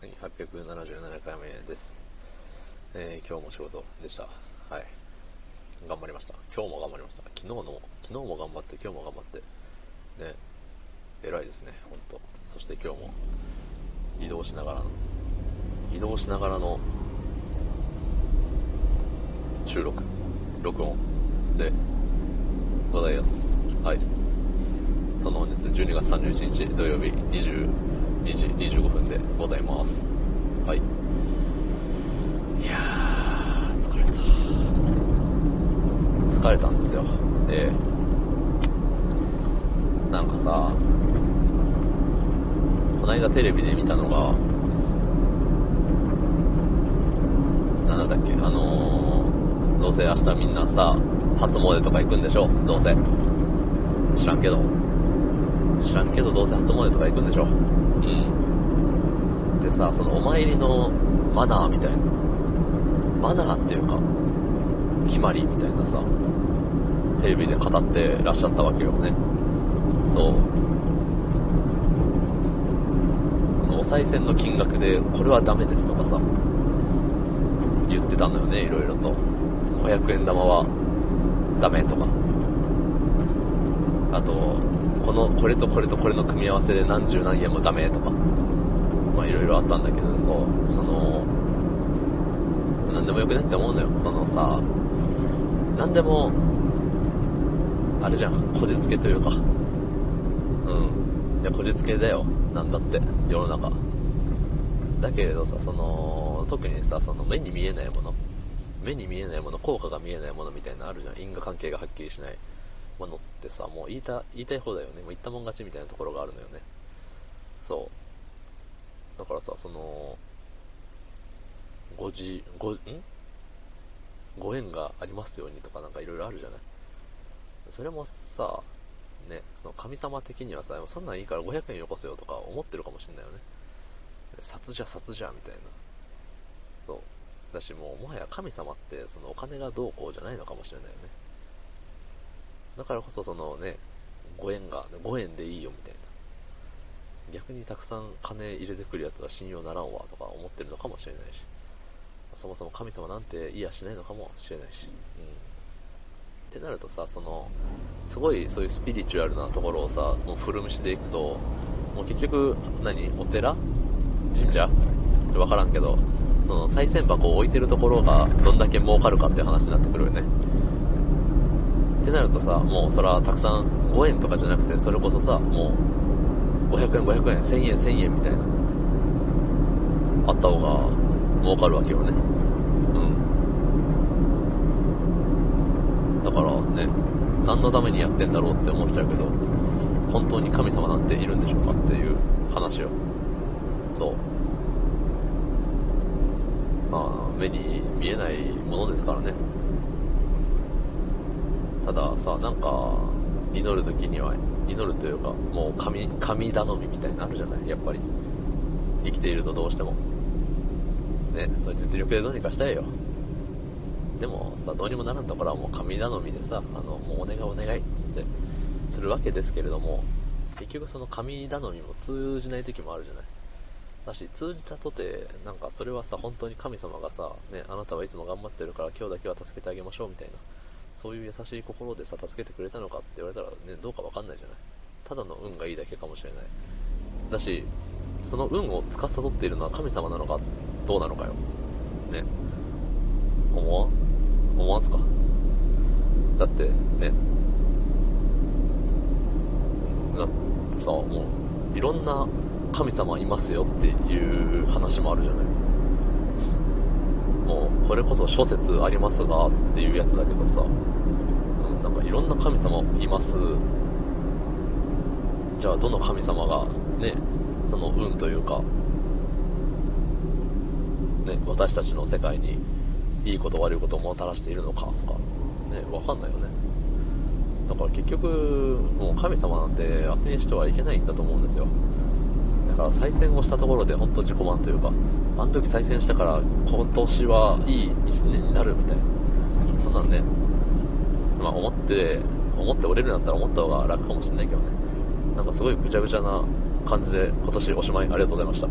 はい、877回目です、今日も仕事でした。はい、頑張りました。今日も頑張りました。昨日も頑張って、今日も頑張ってね、偉いですね、本当。そして今日も移動しながらの録音でございます。はい。その本日12月31日土曜日22時25分でございます。はい。いやー、疲れたんですよ。なんかさ、この間テレビで見たのがなんだっけ、どうせ明日みんなさ初詣とか行くんでしょ、どうせ知らんけどどうせ初詣とか行くんでしょ、うん。でさ、そのお参りのマナーみたいな、マナーっていうか決まりみたいなさ、テレビで語ってらっしゃったわけよね。そう、お賽銭の金額でこれはダメですとかさ言ってたのよね、いろいろと。500円玉はダメとか、あとこれとこれとこれの組み合わせで何十何円もダメとか、まあいろいろあったんだけど、そう、その何でもよくねって思うのよ。そのさ、何でもあれじゃん、こじつけというか、うん、いやこじつけだよ、なんだって世の中。だけれどさ、その特にさ、その目に見えないもの、効果が見えないものみたいなのあるじゃん。因果関係がはっきりしないものってさ、もう言いたい方だよね。もう言ったもん勝ちみたいなところがあるのよね。そうだからさ、そのご縁がありますようにとか、なんかいろいろあるじゃない。それもさね、その神様的にはさ、そんなんいいから500円よこせよとか思ってるかもしれないよね。札じゃみたいな。そうだし、もはや神様ってそのお金がどうこうじゃないのかもしれないよね。だからこそそのね、5円でいいよみたいな。逆にたくさん金入れてくるやつは信用ならんわとか思ってるのかもしれないし、そもそも神様なんていやしないのかもしれないし、うん。ってなるとさ、そのすごいそういうスピリチュアルなところをさ、もう古虫でいくと、もう結局お寺神社分からんけど、その賽銭箱を置いてるところがどんだけ儲かるかって話になってくるよね。ってなるとさ、もうそらたくさん5円とかじゃなくて、それこそさ、もう500円、1000円、1000円みたいなあった方が儲かるわけよね。うん。だからね、何のためにやってんだろうって思っちゃうけど、本当に神様なんているんでしょうかっていう話よ。そう、まあ目に見えないものですからね。たださ、なんか祈るときには祈るというか、もう神頼みみたいなのあるじゃない、やっぱり生きているとどうしてもね、それ実力でどうにかしたいよ。でもさ、どうにもならんところはもう神頼みでさ、もうお願いっつってするわけですけれども、結局その神頼みも通じない時もあるじゃない。だし、通じたとて、なんかそれはさ、本当に神様がさ、ね、あなたはいつも頑張ってるから今日だけは助けてあげましょうみたいな、そういう優しい心でさ助けてくれたのかって言われたらね、どうか分かんないじゃない。ただの運がいいだけかもしれない。だし、その運を司っているのは神様なのかどうなのかよね。思わんすか。だってね、だってさ、もういろんな神様いますよっていう話もあるじゃない。もうこれこそ諸説ありますがっていうやつだけどさ、なんかいろんな神様います。じゃあどの神様がね、その運というかね、私たちの世界にいいこと悪いことをもたらしているのかとかね、わかんないよね。だから結局もう神様なんて当てにしてはいけないんだと思うんですよ。だから再選をしたところで本当自己満というか、あの時再選したから今年はいい一年になるみたいな、そんなんね、まあ思って折れるんだったら思った方が楽かもしれないけどね。なんかすごいぐちゃぐちゃな感じで今年おしまい。ありがとうございました。